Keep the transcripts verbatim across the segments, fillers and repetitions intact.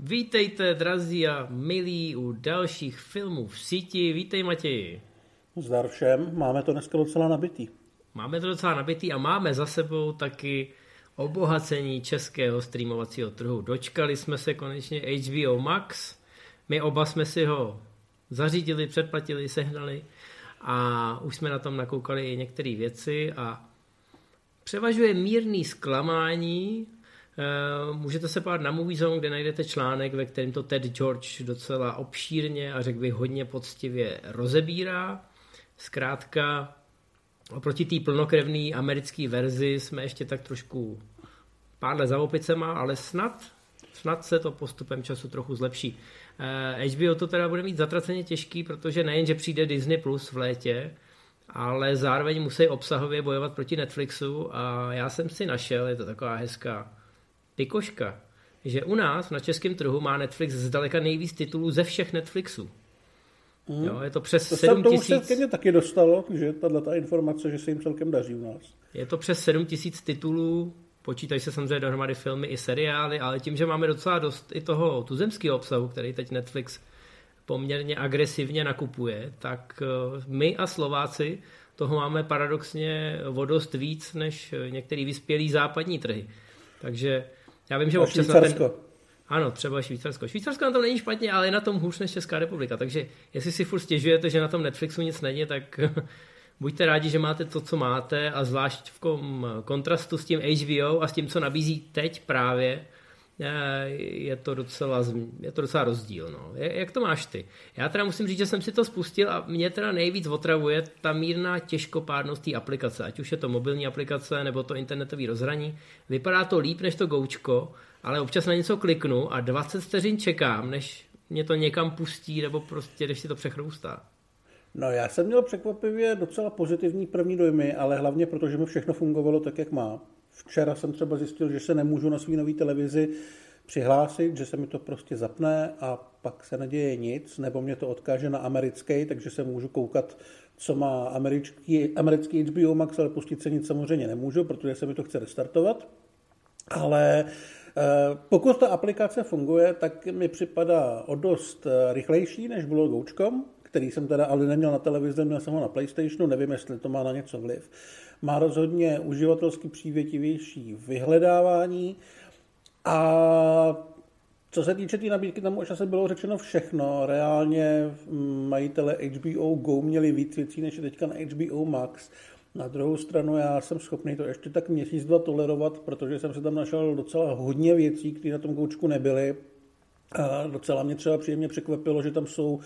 Vítejte, drazí a milí, u dalších filmů v síti. Vítej, Matěji. Zdar všem, máme to dneska docela nabitý. Máme to docela nabitý a máme za sebou taky obohacení českého streamovacího trhu. Dočkali jsme se konečně H B O Max. My oba jsme si ho zařídili, předplatili, sehnali a už jsme na tom nakoukali i některé věci a převažuje mírný zklamání. Můžete se pát na Movie Zone, kde najdete článek, ve kterém to Ted George docela obšírně a řekl bych hodně poctivě rozebírá. Zkrátka oproti té plnokrevné americké verzi jsme ještě tak trošku pár let za opicema, ale snad, snad se to postupem času trochu zlepší. H B O to teda bude mít zatraceně těžký, protože nejenže přijde Disney Plus v létě, ale zároveň musí obsahově bojovat proti Netflixu a já jsem si našel, je to taková hezká tykoška, že u nás na českém trhu má Netflix zdaleka nejvíc titulů ze všech Netflixů. Hmm. Jo, je to přes to sedm tisíc. To už se mě taky dostalo, že tato informace, že se jim celkem daří u nás. Je to přes sedm tisíc titulů, počítají se samozřejmě dohromady filmy i seriály, ale tím, že máme docela dost i toho tuzemského obsahu, který teď Netflix poměrně agresivně nakupuje, tak my a Slováci toho máme paradoxně o dost víc než některý vyspělý západní trhy. Takže já vím, že občas Švýcarsko. Na ten... Ano, třeba Švýcarsko. Švýcarsko na tom není špatně, ale je na tom hůř než Česká republika. Takže jestli si furt stěžujete, že na tom Netflixu nic není, tak buďte rádi, že máte to, co máte, a zvlášť v kontrastu s tím H B O a s tím, co nabízí teď právě, je to docela, je to docela rozdíl. No. Jak to máš ty? Já teda musím říct, že jsem si to spustil a mě teda nejvíc otravuje ta mírná těžkopádnost té aplikace, ať už je to mobilní aplikace nebo to internetové rozhraní. Vypadá to líp než to goučko, ale občas na něco kliknu a dvacet vteřin čekám, než mě to někam pustí nebo prostě než si to přechroustá. No já jsem měl překvapivě docela pozitivní první dojmy, ale hlavně proto, že mi všechno fungovalo tak, jak má. Včera jsem třeba zjistil, že se nemůžu na svý nový televizi přihlásit, že se mi to prostě zapne a pak se neděje nic, nebo mě to odkáže na americký, takže se můžu koukat, co má americký, americký H B O Max, ale pustit se nic samozřejmě nemůžu, protože se mi to chce restartovat. Ale pokud ta aplikace funguje, tak mi připadá o dost rychlejší, než bylo goučkom, který jsem teda ale neměl na televizi, měl jsem ho na PlayStationu, nevím, jestli to má na něco vliv. Má rozhodně uživatelsky přívětivější vyhledávání a co se týče té tý nabídky, tam už asi bylo řečeno všechno. Reálně majitele H B O Go měli víc věcí, než je teďka na H B O Max. Na druhou stranu já jsem schopný to ještě tak měsíc, dva tolerovat, protože jsem se tam našel docela hodně věcí, které na tom koučku nebyly. A docela mě třeba příjemně překvapilo, že tam jsou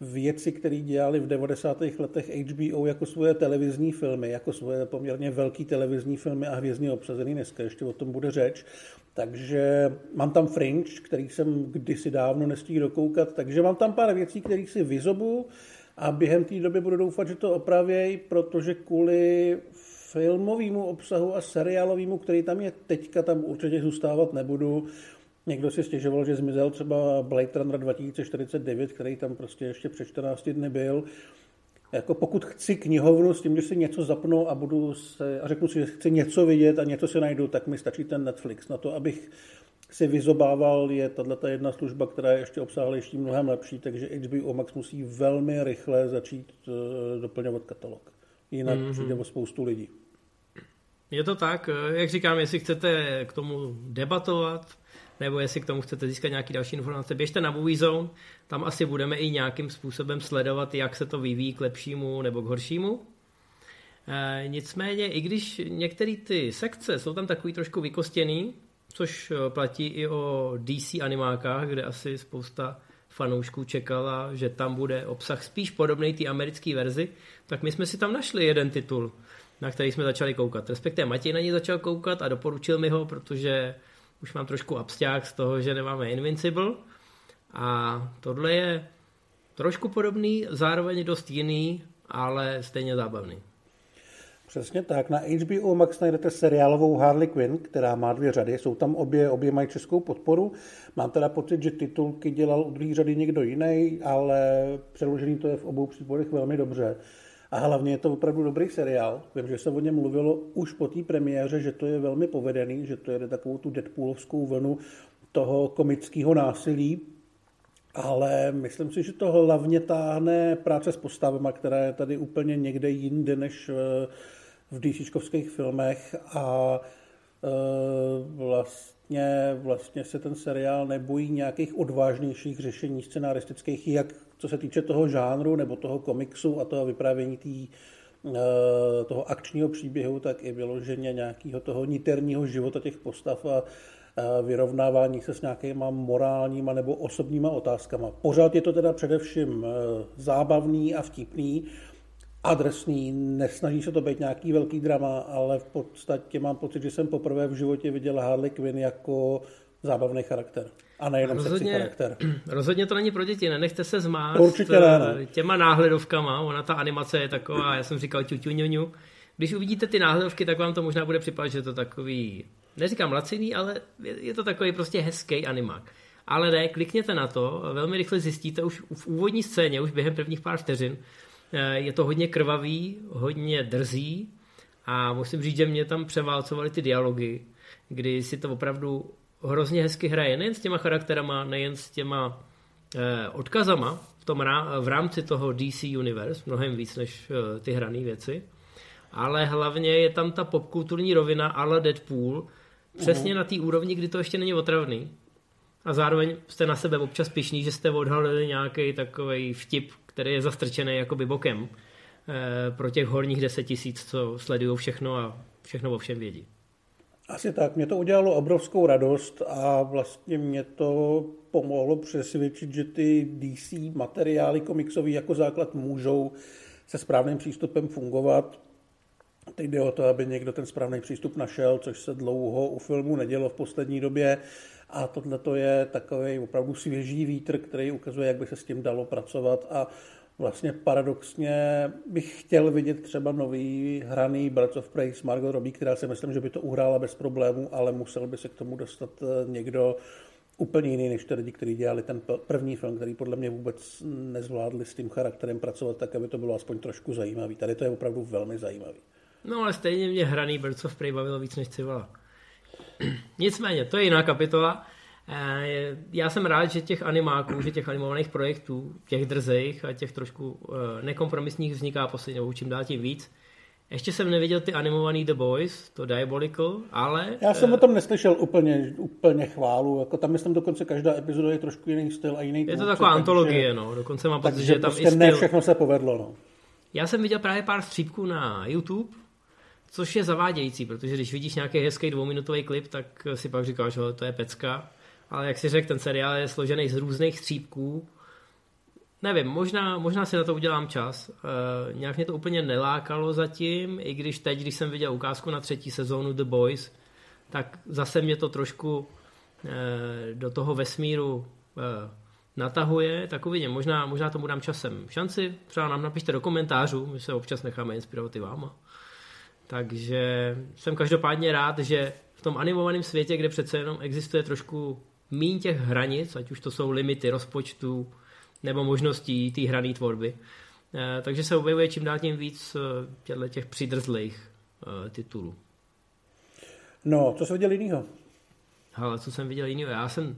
věci, které dělali v devadesátých letech H B O jako svoje televizní filmy, jako svoje poměrně velké televizní filmy a hvězdně obsazený. Dneska ještě o tom bude řeč. Takže mám tam Fringe, který jsem kdysi dávno nestihl dokoukat, takže mám tam pár věcí, kterých si vyzobu a během té doby budu doufat, že to opravěj, protože kvůli filmovému obsahu a seriálovému, který tam je teďka, tam určitě zůstávat nebudu. Někdo si stěžoval, že zmizel třeba Blade Runner dva tisíce čtyřicet devět, který tam prostě ještě před čtrnácti dny byl. Jako pokud chci knihovnu s tím, že si něco zapnu a budu se, a řeknu si, že chci něco vidět a něco si najdu, tak mi stačí ten Netflix. Na to, abych si vyzobával, je tato jedna služba, která je ještě obsáhlejší, mnohem lepší, takže H B O Max musí velmi rychle začít doplňovat katalog. Jinak mm-hmm. přijde o spoustu lidí. Je to tak, jak říkám, jestli chcete k tomu debatovat, nebo jestli k tomu chcete získat nějaké další informace, běžte na Movie Zone, tam asi budeme i nějakým způsobem sledovat, jak se to vyvíjí k lepšímu nebo k horšímu. E, nicméně, i když některé ty sekce jsou tam takový trošku vykostěný, což platí i o D C animákách, kde asi spousta fanoušků čekala, že tam bude obsah spíš podobný té americké verzi, tak my jsme si tam našli jeden titul, na který jsme začali koukat. Respektive Matěj na něj začal koukat a doporučil mi ho, protože už mám trošku absťák z toho, že nemáme Invincible. A tohle je trošku podobný, zároveň dost jiný, ale stejně zábavný. Přesně tak. Na H B O Max najdete seriálovou Harley Quinn, která má dvě řady. Jsou tam obě, obě mají českou podporu. Mám teda pocit, že titulky dělal u druhé řady někdo jiný, ale přeložený to je v obou případech velmi dobře. A hlavně je to opravdu dobrý seriál. Vím, že se o něm mluvilo už po té premiéře, že to je velmi povedený, že to jede takovou tu deadpoolovskou vlnu toho komického násilí, ale myslím si, že to hlavně táhne práce s postavama, která je tady úplně někde jinde než v DCčkovských filmech, a vlastně, vlastně se ten seriál nebojí nějakých odvážnějších řešení scenaristických, jak co se týče toho žánru nebo toho komiksu a toho vyprávění tý, toho akčního příběhu, tak i vyloženě nějakého toho niterního života těch postav a vyrovnávání se s nějakýma morálníma nebo osobníma otázkama. Pořád je to teda především zábavný a vtipný, adresný, nesnaží se to být nějaký velký drama, ale v podstatě mám pocit, že jsem poprvé v životě viděl Harley Quinn jako zábavný charakter. A nejenom sexy charakter. Rozhodně to není pro děti, ne? Nechte se zmást určitě ne. Těma náhledovkama, ona ta animace je taková, já jsem říkal ťuťuňuňu. Když uvidíte ty náhledovky, tak vám to možná bude připadat, že to takový, neříkám laciný, ale je to takový prostě hezký animák. Ale ne, klikněte na to, velmi rychle zjistíte už v úvodní scéně, už během prvních pár vteřin, je to hodně krvavý, hodně drzý a musím říct, že mě tam převálcovaly ty dialogy, kdy si to opravdu hrozně hezky hraje, nejen s těma charakterama, nejen s těma eh, odkazama v, tom, v rámci toho D C Universe, mnohem víc než eh, ty hrané věci, ale hlavně je tam ta popkulturní rovina a la Deadpool, přesně uhum. na té úrovni, kdy to ještě není otravný a zároveň jste na sebe občas pyšní, že jste odhalili nějaký takovej vtip, který je zastrčený jakoby bokem eh, pro těch horních deset tisíc, co sledují všechno a všechno o všem vědí. Asi tak, mě to udělalo obrovskou radost a vlastně mě to pomohlo přesvědčit, že ty D C materiály komiksový jako základ můžou se správným přístupem fungovat. Teď jde o to, aby někdo ten správný přístup našel, což se dlouho u filmu nedělo v poslední době, a tohle je takový opravdu svěží vítr, který ukazuje, jak by se s tím dalo pracovat, a vlastně paradoxně bych chtěl vidět třeba nový hraný Birds of Prey s Margot Robbie, která si myslím, že by to uhrála bez problémů, ale musel by se k tomu dostat někdo úplně jiný než ty lidi, kteří dělali ten první film, který podle mě vůbec nezvládli s tím charakterem pracovat tak, aby to bylo aspoň trošku zajímavý. Tady to je opravdu velmi zajímavý. No ale stejně mě hraný Birds of Prey bavilo víc než Civala. Nicméně, to je jiná kapitola. Já jsem rád, že těch animáků, že těch animovaných projektů, těch drzejch a těch trošku nekompromisních vzniká poslední dobou čím dál tím víc. Ještě jsem neviděl ty animovaný The Boys, to Diabolical, ale... Já jsem o tom neslyšel úplně, úplně chválu, jako tam myslím dokonce každá epizoda je trošku jiný styl a jiný tvůrce. Je to taková takže, antologie, no, dokonce mám pocit, že je tam prostě i styl. Takže ne všechno se povedlo, no. Já jsem viděl právě pár střípků na YouTube, což je zavádějící, protože když vidíš nějaký hezký dvouminutový klip, tak si pak říkáš, že to je pecka. Ale jak si řekl, ten seriál je složený z různých střípků. Nevím, možná, možná si na to udělám čas. E, nějak mě to úplně nelákalo zatím, i když teď, když jsem viděl ukázku na třetí sezónu The Boys, tak zase mě to trošku e, do toho vesmíru e, natahuje. Tak uvidím, možná, možná tomu dám časem šanci. Třeba nám napište do komentářů, my se občas necháme inspirovat i váma. Takže jsem každopádně rád, že v tom animovaném světě, kde přece jenom existuje trošku míň těch hranic, ať už to jsou limity rozpočtu nebo možností té hrané tvorby. E, takže se objevuje čím dál tím víc e, těch přidrzlých e, titulů. No, co jsi viděl jinýho? Hele, co jsem viděl jinýho? Já jsem,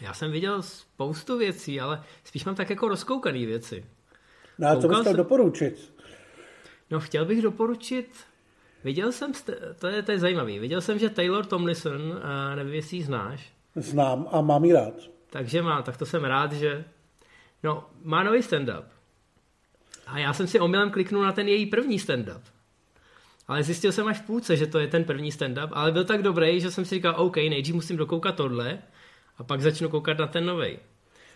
já jsem viděl spoustu věcí, ale spíš mám tak jako rozkoukaný věci. No a co bys chtěl se... doporučit? No, chtěl bych doporučit... Viděl jsem, to je, to je zajímavý, viděl jsem, že Taylor Tomlinson, nevím, jestli ji znáš. Znám a mám ji rád. Takže má, tak to jsem rád, že... No, má nový stand-up. A já jsem si omylem kliknul na ten její první stand-up. Ale zjistil jsem až v půlce, že to je ten první stand-up, ale byl tak dobrý, že jsem si říkal, OK, nejdřív musím dokoukat tohle a pak začnu koukat na ten novej.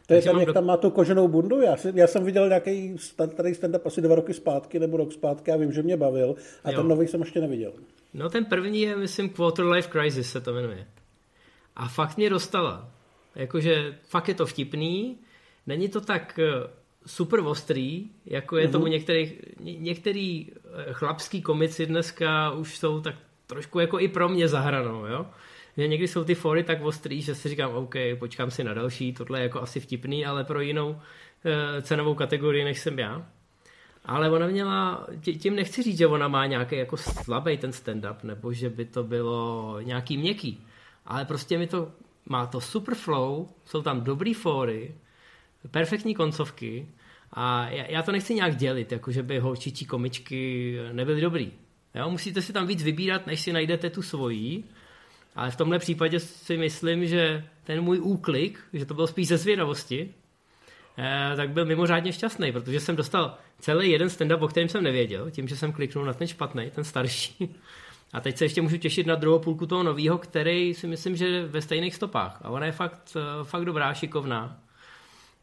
To je tam, jak tam má tu koženou bundu. Já, si, já jsem viděl nějaký stand-up asi dva roky zpátky nebo rok zpátky a vím, že mě bavil. A jo. Ten nový jsem ještě neviděl. No ten první je, myslím, Quarter Life Crisis se to jmenuje. A fakt mě dostala. Jakože fakt je to vtipný. Není to tak super ostrý, jako je mm-hmm. tomu některých, ně, některý chlapský komici dneska už jsou tak trošku jako i pro mě zahranou, jo? Že někdy jsou ty fóry tak ostrý, že si říkám, OK, počkám si na další, tohle je jako asi vtipný, ale pro jinou e, cenovou kategorii, než jsem já. Ale ona měla, tím nechci říct, že ona má nějaký jako slabý ten stand-up, nebo že by to bylo nějaký měkký, ale prostě mi to, má to super flow, jsou tam dobrý fóry, perfektní koncovky a já, já to nechci nějak dělit, jako že by holčičí komičky nebyly dobrý. Jo? Musíte si tam víc vybírat, než si najdete tu svoji, ale v tomhle případě si myslím, že ten můj úklik, že to bylo spíš ze zvědavosti, tak byl mimořádně šťastný, protože jsem dostal celý jeden stand-up, o kterém jsem nevěděl, tím, že jsem kliknul na ten špatnej, ten starší. A teď se ještě můžu těšit na druhou půlku toho novýho, který si myslím, že je ve stejných stopách. A ona je fakt, fakt dobrá, šikovná.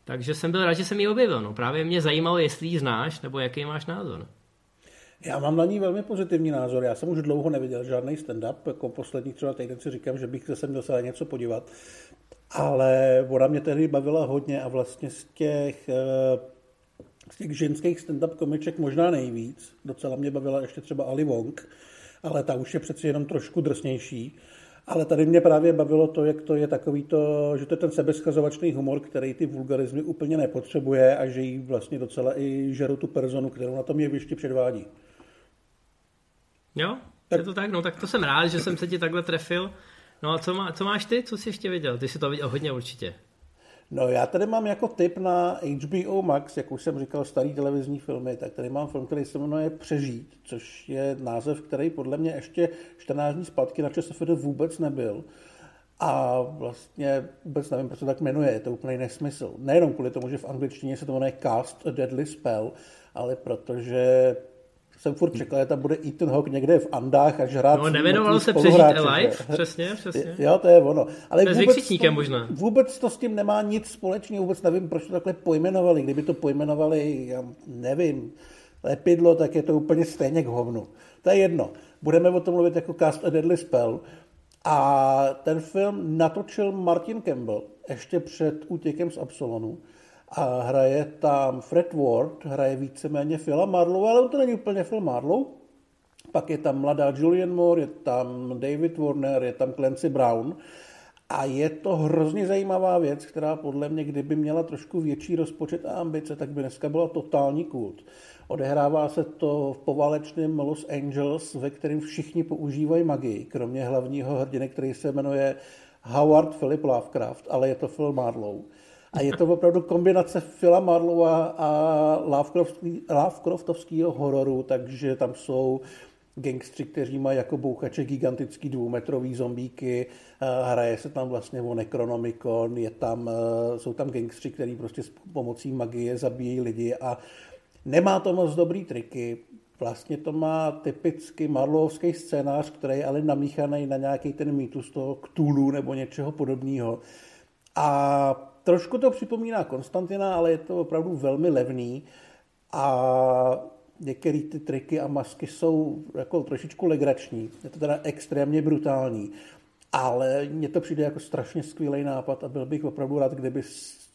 Takže jsem byl rád, že jsem ji objevil. No, právě mě zajímalo, jestli ji znáš, nebo jaký máš názor. Já mám na ní velmi pozitivní názor. Já jsem už dlouho neviděl žádný stand-up. Jako poslední třeba týden si říkám, že bych se sem dostal něco podívat. Ale ona mě tehdy bavila hodně a vlastně z těch, z těch ženských stand-up komiček možná nejvíc. Docela mě bavila ještě třeba Ali Wong, ale ta už je přeci jenom trošku drsnější. Ale tady mě právě bavilo to, jak to je takový to, že to je ten sebeschazovačný humor, který ty vulgarizmy úplně nepotřebuje a že jí vlastně docela i žeru tu personu, kterou na tom jevišti předvádí. Jo, tak. Je to tak, no tak to jsem rád, že jsem se ti takhle trefil. No a co, má, co máš ty? Co jsi ještě viděl? Ty jsi to viděl hodně určitě. No já tady mám jako tip na H B O Max, jak už jsem říkal, starý televizní filmy, tak tady mám film, který se jmenuje Přežít, což je název, který podle mě ještě čtrnáct dní zpátky na ČSFD vůbec nebyl. A vlastně vůbec nevím, proč to tak jmenuje, je to úplný nesmysl. Nejenom kvůli tomu, že v angličtině se to jmenuje Cast a Deadly Spell, ale protože jsem furt čekal, že tam bude Ethan Hawke někde v Andách a žrát. No, nevěnovalo se Přežít Alive, přesně, přesně. Jo, to je ono. Ale vůbec to, možná. vůbec to s tím nemá nic společného, vůbec nevím, proč to takhle pojmenovali. Kdyby to pojmenovali, já nevím, lepidlo, tak je to úplně stejně k hovnu. To je jedno. Budeme o tom mluvit jako Cast a Deadly Spell. A ten film natočil Martin Campbell ještě před útěkem z Absalonu. A hraje tam Fred Ward, hraje víceméně Phila Marlowe, ale to není úplně Phil Marlowe. Pak je tam mladá Julian Moore, je tam David Warner, je tam Clancy Brown. A je to hrozně zajímavá věc, která podle mě, kdyby měla trošku větší rozpočet a ambice, tak by dneska byla totální kult. Odehrává se to v poválečném Los Angeles, ve kterém všichni používají magii, kromě hlavního hrdiny, který se jmenuje Howard Philip Lovecraft, ale je to Phil Marlowe. A je to opravdu kombinace Phila Marlowa a Lovecraftovského hororu, takže tam jsou gangstři, kteří mají jako bouchače gigantický dvoumetrový zombíky, hraje se tam vlastně o Necronomicon, je tam, jsou tam gangstři, kteří prostě s pomocí magie zabíjí lidi a nemá to moc dobrý triky. Vlastně to má typicky marlowský scénář, který je ale namíchaný na nějaký ten mýtus toho Cthulhu nebo něčeho podobného. A trošku to připomíná Konstantina, ale je to opravdu velmi levný a některé ty triky a masky jsou jako trošičku legrační. Je to teda extrémně brutální, ale mně to přijde jako strašně skvělý nápad a byl bych opravdu rád, kdyby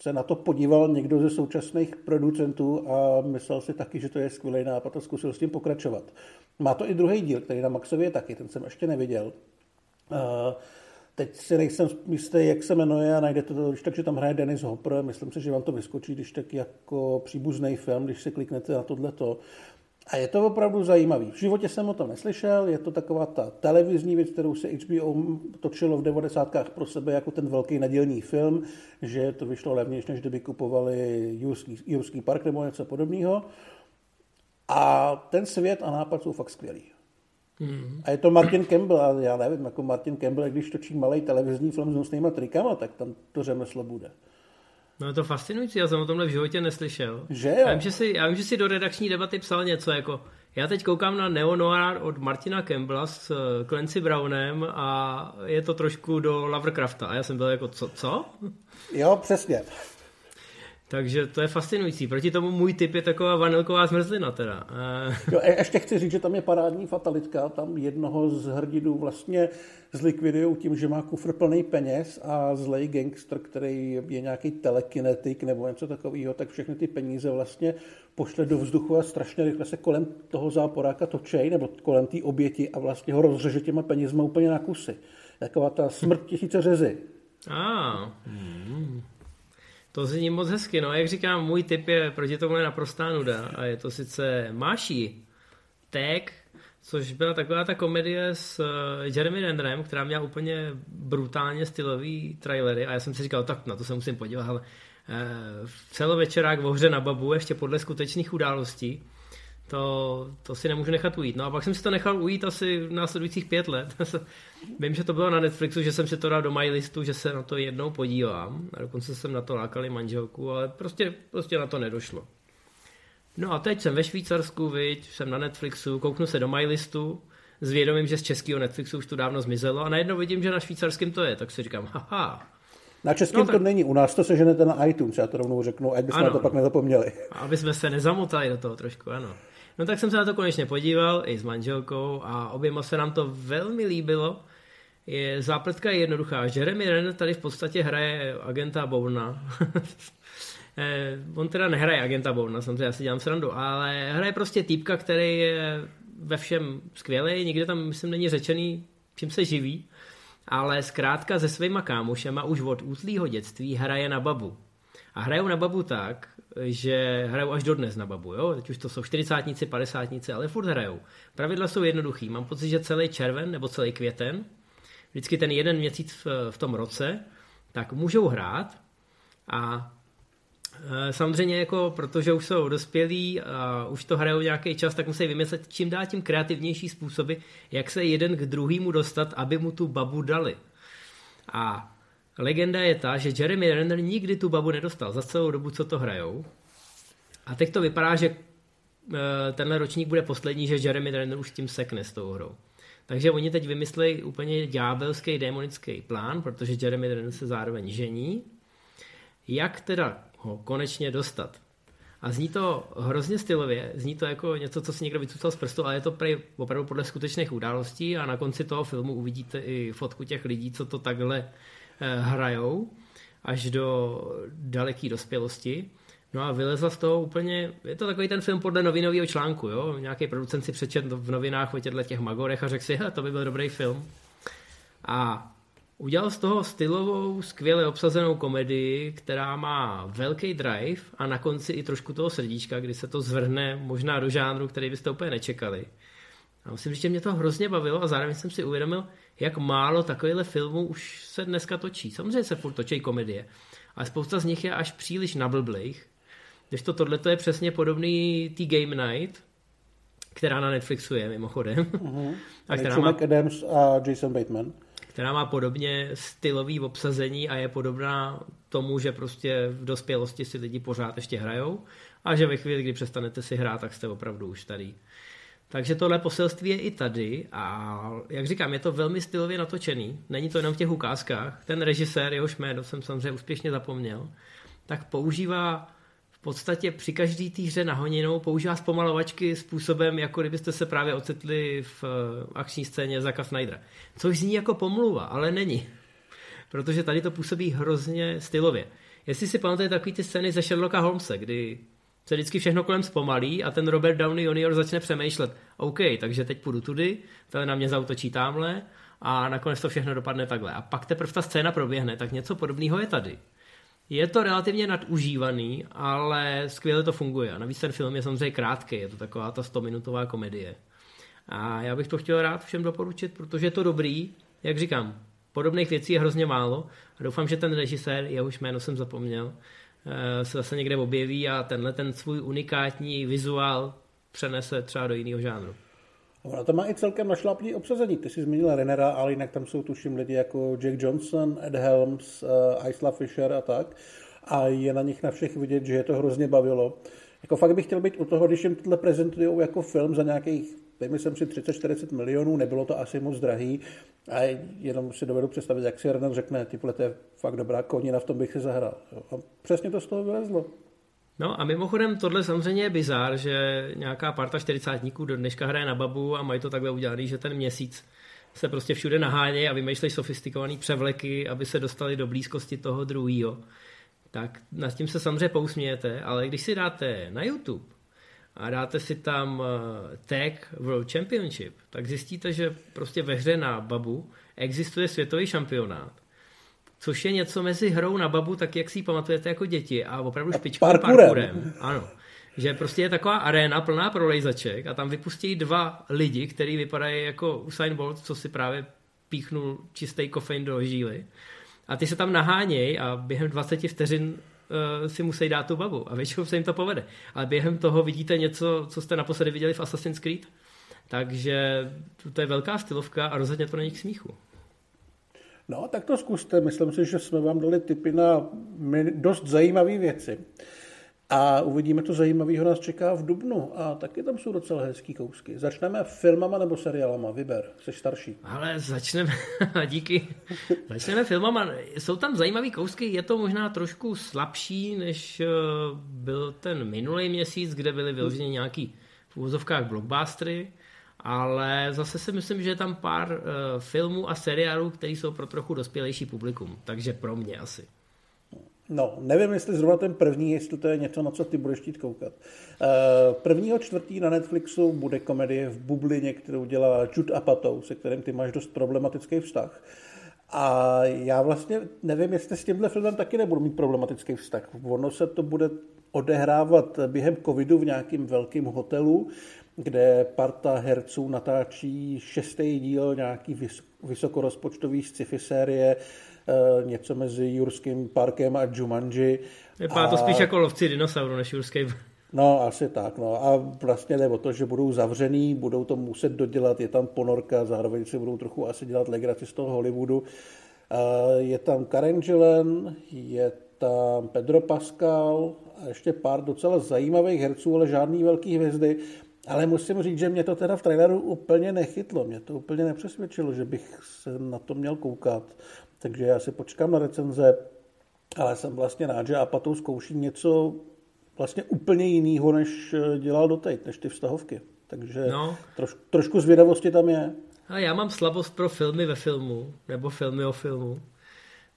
se na to podíval někdo ze současných producentů a myslel si taky, že to je skvělý nápad a zkusil s tím pokračovat. Má to i druhý díl, který na Maxově je taky, ten jsem ještě neviděl. Uh, Teď si nejsem jistý, jak se jmenuje a najdete to, když tak, že tam hraje Dennis Hopper. Myslím si, že vám to vyskočí, když tak jako příbuzný film, když si kliknete na tohleto. A je to opravdu zajímavý. V životě jsem o tom neslyšel, je to taková ta televizní věc, kterou se H B O točilo v devadesátkách pro sebe jako ten velký nedělní film, že to vyšlo levnější, než kdyby kupovali Jurský park nebo něco podobného. A ten svět a nápad jsou fakt skvělý. Hmm. A je to Martin Campbell, a já nevím, jako Martin Campbell, když točí malý televizní film s hnusnýma trikama, tak tam to řemeslo bude. No je to fascinující, já jsem o tomhle v životě neslyšel. Že jo? Já vím, že si, já vím, že si do redakční debaty psal něco, jako já teď koukám na Neonoir od Martina Campbella s Clancy Brownem a je to trošku do Lovecrafta. A já jsem byl jako, co? co? Jo, přesně. Takže to je fascinující. Proti tomu můj tip je taková vanilková zmrzlina teda. Jo, ještě chci říct, že tam je parádní fatalitka. Tam jednoho z hrdinů vlastně zlikvidují tím, že má kufr plný peněz a zlej gangster, který je nějaký telekinetik nebo něco takového, tak všechny ty peníze vlastně pošle do vzduchu a strašně rychle se kolem toho záporáka točej nebo kolem té oběti a vlastně ho rozřeže těma penězma úplně na kusy. Taková ta smrt tisíce řezy. Ah. Hmm. To zní moc hezky, no jak říkám, můj tip je proti tomu je naprostá nuda a je to sice Máší, Tek, což byla taková ta komedie s Jeremy Rennerem, která měla úplně brutálně stylový trailery a já jsem si říkal, tak na to se musím podívat, ale celovečerák o hře na babu ještě podle skutečných událostí, to, to si nemůžu nechat ujít. No a pak jsem si to nechal ujít asi v následujících pět let. Vím, že to bylo na Netflixu, že jsem si to dal do my listu, že se na to jednou podívám. A dokonce jsem na to lákal i manželku, ale prostě, prostě na to nedošlo. No a teď jsem ve Švýcarsku, viď, jsem na Netflixu, kouknu se do my listu, s vědomím, že z českého Netflixu už to dávno zmizelo a najednou vidím, že na švýcarském to je, tak si říkám, haha. Na českém no, tak... to není, u nás to seženete na iTunes, já to rovnou řeknu, ať bychom na to pak nezapomněli. Aby jsme se nezamotali do toho trošku, ano. No tak jsem se na to konečně podíval i s manželkou a oběma se nám to velmi líbilo. Je, zápletka je jednoduchá. Jeremy Renner tady v podstatě hraje agenta Bourna. On teda nehraje agenta Bourna, samozřejmě já si dělám srandu, ale hraje prostě týpka, který je ve všem skvělej, nikde tam, myslím, není řečený, čím se živí. Ale zkrátka se svýma kámošema už od útlýho dětství hraje na babu. A hrajou na babu tak, že hrajou až dodnes na babu, jo? Teď už to jsou čtyřicátníci, padesátníci, ale furt hrajou. Pravidla jsou jednoduchý. Mám pocit, že celý červen nebo celý květen, vždycky ten jeden měsíc v, v tom roce, tak můžou hrát a e, samozřejmě jako, protože už jsou dospělí a už to hrajou nějaký čas, tak musí vymyslet čím dál tím kreativnější způsoby, jak se jeden k druhýmu dostat, aby mu tu babu dali. A legenda je ta, že Jeremy Renner nikdy tu babu nedostal za celou dobu, co to hrajou. A teď to vypadá, že tenhle ročník bude poslední, že Jeremy Renner už tím sekne s tou hrou. Takže oni teď vymyslejí úplně ďábelský, démonický plán, protože Jeremy Renner se zároveň žení. Jak teda ho konečně dostat? A zní to hrozně stylově, zní to jako něco, co si někdo vycucal z prstu, ale je to prej opravdu podle skutečných událostí a na konci toho filmu uvidíte i fotku těch lidí, co to takhle hrajou až do daleké dospělosti. No a vylezla z toho úplně, je to takový ten film podle novinového článku, jo? Nějaký producent si přečet v novinách o těchto těch magorech a řekl si, hele, to by byl dobrý film. A udělal z toho stylovou, skvěle obsazenou komedii, která má velký drive a na konci i trošku toho srdíčka, kdy se to zvrhne možná do žánru, který byste úplně nečekali. A musím říct, že mě to hrozně bavilo a zároveň jsem si uvědomil, jak málo takovýchhle filmů už se dneska točí. Samozřejmě se furt točí komedie, ale spousta z nich je až příliš nablblejch. Když to tohleto je přesně podobný té Game Night, která na Netflixu je mimochodem. Uh-huh. A která má, Adams a Jason Bateman. Která má podobně stylový obsazení a je podobná tomu, že prostě v dospělosti si lidi pořád ještě hrajou a že ve chvíli, kdy přestanete si hrát, tak jste opravdu už tady. Takže tohle poselství je i tady a jak říkám, je to velmi stylově natočený. Není to jenom v těch ukázkách. Ten režisér, jehož jméno jsem samozřejmě úspěšně zapomněl, tak používá v podstatě při každý té hře na honinou, používá zpomalovačky způsobem, jako kdybyste se právě ocitli v akční scéně Zacka Snydera. Což zní jako pomluva, ale není. Protože tady to působí hrozně stylově. Jestli si pamatujete takový ty scény ze Sherlocka Holmesa, kdy se vždycky všechno kolem zpomalí a ten Robert Downey junior začne přemýšlet, OK, takže teď půjdu tudy, ten na mě zautočí támhle a nakonec to všechno dopadne takhle. A pak teprve ta scéna proběhne, tak něco podobného je tady. Je to relativně nadužívaný, ale skvěle to funguje. A navíc ten film je samozřejmě krátký, je to taková ta stominutová komedie. A já bych to chtěl rád všem doporučit, protože je to dobrý, jak říkám, podobných věcí je hrozně málo a doufám, že ten režisér, jehož jméno jsem zapomněl, se zase někde objeví a tenhle ten svůj unikátní vizuál přenese třeba do jiného žánru. Ona to má i celkem našláplý obsazení. Ty jsi zmínil Renera, ale jinak tam jsou tuším lidi jako Jack Johnson, Ed Helms, Isla Fisher a tak. A je na nich na všech vidět, že je to hrozně bavilo. Jako fakt bych chtěl být u toho, když jim tohle prezentujou jako film za nějakých, dejme jsem si třicet čtyřicet milionů, nebylo to asi moc drahý. A jenom si dovedu představit, jak si Renner řekne, tyhle to je fakt dobrá konina, v tom bych si zahrál. A přesně to z toho vylezlo. No a mimochodem tohle samozřejmě je bizár, že nějaká parta čtyřicátníků do dneška hraje na babu a mají to takhle udělaný, že ten měsíc se prostě všude nahánějí a vymýšlejí sofistikované převleky, aby se dostali do blízkosti toho druhýho. Tak nad tím se samozřejmě pousmějete, ale když si dáte na YouTube a dáte si tam tag World Championship, tak zjistíte, že prostě ve hře na babu existuje světový šampionát. Což je něco mezi hrou na babu, tak jak si ji pamatujete jako děti, a opravdu špičkou parkourem. Ano. že prostě je taková aréna plná prolejzaček a tam vypustí dva lidi, který vypadají jako Usain Bolt, co si právě píchnul čistý kofein do žíly. A ty se tam nahánějí a během dvacet vteřin uh, si musí dát tu babu. A většinou se jim to povede. Ale během toho vidíte něco, co jste naposledy viděli v Assassin's Creed. Takže to je velká stylovka a rozhodně to není k smíchu. No, tak to zkuste. Myslím si, že jsme vám dali tipy na dost zajímavé věci. A uvidíme, co zajímavého nás čeká v dubnu. A taky tam jsou docela hezký kousky. Začneme filmama nebo seriálama? Vyber, jsi starší. Ale začneme, díky. Začneme filmama. Jsou tam zajímavý kousky, je to možná trošku slabší, než byl ten minulý měsíc, kde byly vyloženě nějaký v úvozovkách blockbustery, ale zase si myslím, že je tam pár filmů a seriálů, které jsou pro trochu dospělejší publikum. Takže pro mě asi. No, nevím, jestli zrovna ten první, jestli to je něco, na co ty budeš chtít koukat. Prvního čtvrtý na Netflixu bude komedie V bublině, kterou dělá Jude Apatow, se kterým ty máš dost problematický vztah. A já vlastně nevím, jestli s tímhle filmem taky nebudu mít problematický vztah. Ono se to bude odehrávat během covidu v nějakém velkém hotelu, kde parta herců natáčí šestý díl nějaký vys- vysokorozpočtový sci-fi série, něco mezi Jurským parkem a Jumanji. Vypadá to a... spíš jako Lovci dinosaurů než Jurský. No, asi tak. No. A vlastně jde o to, že budou zavřený, budou to muset dodělat, je tam ponorka, zároveň si budou trochu asi dělat legraci z toho Hollywoodu. Je tam Karen Gillen, je tam Pedro Pascal a ještě pár docela zajímavých herců, ale žádný velký hvězdy. Ale musím říct, že mě to teda v traileru úplně nechytlo, mě to úplně nepřesvědčilo, že bych se na to měl koukat. Takže já si počkám na recenze, ale jsem vlastně rád, že Apatow zkouší něco vlastně úplně jiného, než dělal doteď, než ty vztahovky. Takže no. troš, trošku zvědavosti tam je. A já mám slabost pro filmy ve filmu, nebo filmy o filmu,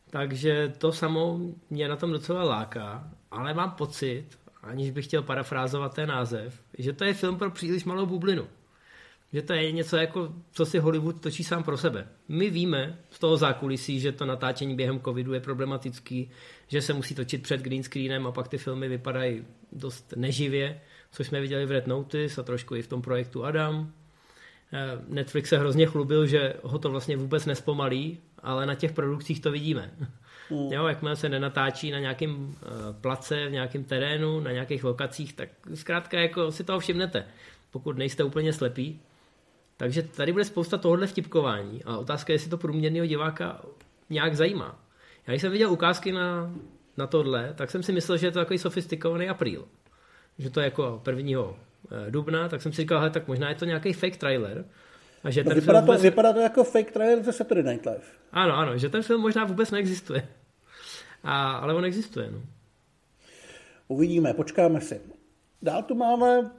takže to samo mě na tom docela láká, ale mám pocit, aniž bych chtěl parafrázovat ten název, že to je film pro příliš malou bublinu. Že to je něco jako, co si Hollywood točí sám pro sebe. My víme z toho zákulisí, že to natáčení během covidu je problematický, že se musí točit před green screenem a pak ty filmy vypadají dost neživě, což jsme viděli v Red Notice a trošku i v tom projektu Adam. Netflix se hrozně chlubil, že ho to vlastně vůbec nespomalí, ale na těch produkcích to vidíme. Mm. Jo, jakmile se nenatáčí na nějakém place, v nějakém terénu, na nějakých lokacích, tak zkrátka jako si toho všimnete, pokud nejste úplně slepí. Takže tady bude spousta tohohle vtipkování a otázka je, jestli to průměrného diváka nějak zajímá. Já když jsem viděl ukázky na, na tohle, tak jsem si myslel, že je to takový sofistikovaný apríl. Že to je jako prvního dubna, tak jsem si říkal, hele, tak možná je to nějaký fake trailer. A že no, ten vypadá, film vůbec... to, vypadá to jako fake trailer ze Saturday Night Live. Ano, ano, že ten film možná vůbec neexistuje. A, ale on existuje. No. Uvidíme, počkáme si. Dál tu máme...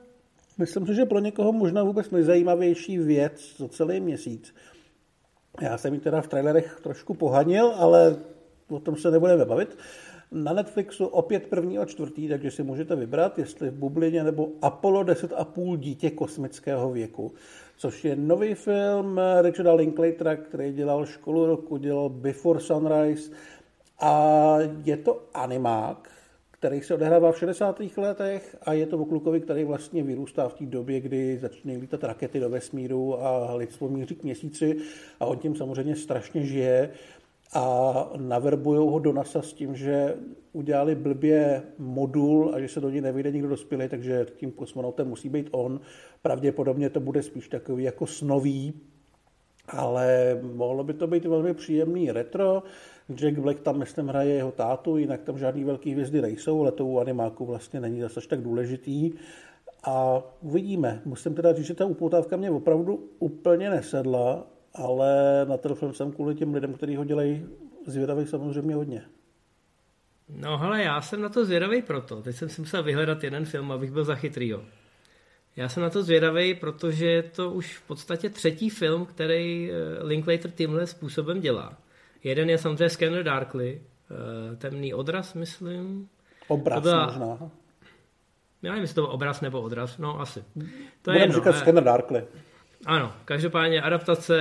Myslím si, že pro někoho možná vůbec nejzajímavější věc za celý měsíc. Já jsem ji teda v trailerech trošku pohanil, ale o tom se nebudeme bavit. Na Netflixu opět prvního čtvrtý, takže si můžete vybrat, jestli V bublině nebo Apollo deset a půl dítě kosmického věku, což je nový film Richarda Linklatera, který dělal Školu roku, dělal Before Sunrise a je to animák, který se odehrává v šedesátých letech a je to o klukovi, který vlastně vyrůstá v té době, kdy začínají lítat rakety do vesmíru a lidstvo míří k měsíci a on tím samozřejmě strašně žije a naverbujou ho do NASA s tím, že udělali blbě modul a že se do něj nevejde nikdo dospělý, takže tím kosmonautem musí být on. Pravděpodobně to bude spíš takový jako snový, ale mohlo by to být velmi příjemný retro. Jack Black tam, myslím, hraje jeho tátu, jinak tam žádný velký hvězdy nejsou, ale to u animáku vlastně není zase tak důležitý. A uvidíme. Musím teda říct, že ta upoutávka mě opravdu úplně nesedla, ale na ten film jsem kvůli těm lidem, kteří ho dělají, zvědavý samozřejmě hodně. No hele, já jsem na to zvědavý proto. Teď jsem si musel vyhledat jeden film, abych byl za chytrýho. Já jsem na to zvědavý, protože je to už v podstatě třetí film, který Linklater tímhle způsobem dělá. Jeden je samozřejmě Scanner Darkly, Temný odraz, myslím. Obraz byla... možná. Já nevím, jestli to byl obraz nebo odraz, no asi. To budeme říkat ale... Scanner Darkly. Ano, každopádně adaptace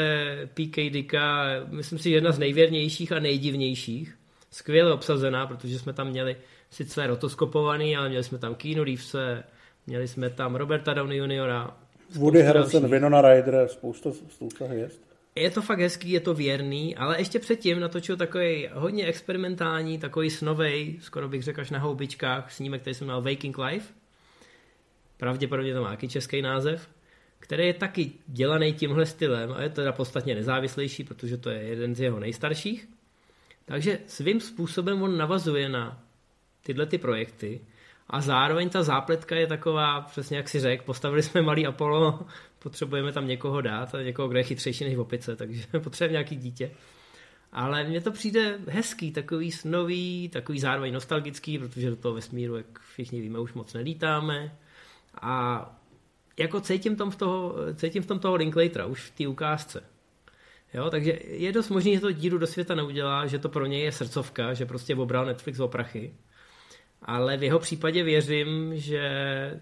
P. K. Dicka, myslím si, jedna z nejvěrnějších a nejdivnějších. Skvěle obsazená, protože jsme tam měli sice rotoskopovaný, ale měli jsme tam Keanu Reevese, Měli jsme tam Roberta Downey juniora Woody Harrelson, Winona Ryder, spousta, spousta hvězd. Je to fakt hezký, je to věrný, ale ještě předtím natočil takový hodně experimentální, takový snovej, skoro bych řekl až na houbičkách, snímek, který jsem měl Waking Life. Pravděpodobně to má jaký český název, který je taky dělaný tímhle stylem a je teda podstatně nezávislejší, protože to je jeden z jeho nejstarších. Takže svým způsobem on navazuje na tyhle ty projekty a zároveň ta zápletka je taková, přesně jak si řekl, postavili jsme malý Apollo, potřebujeme tam někoho dát a někoho, kdo je chytřejší než opice, takže potřebujeme nějaký dítě. Ale mně to přijde hezký, takový snový, takový zároveň nostalgický, protože do toho vesmíru, jak všichni víme, už moc nelítáme. A jako cítím, tom v toho, cítím v tom toho Linklatera už v té ukázce. Jo, takže je dost možný, že to díru do světa neudělá, že to pro něj je srdcovka, že prostě obral Netflix o prachy. Ale v jeho případě věřím, že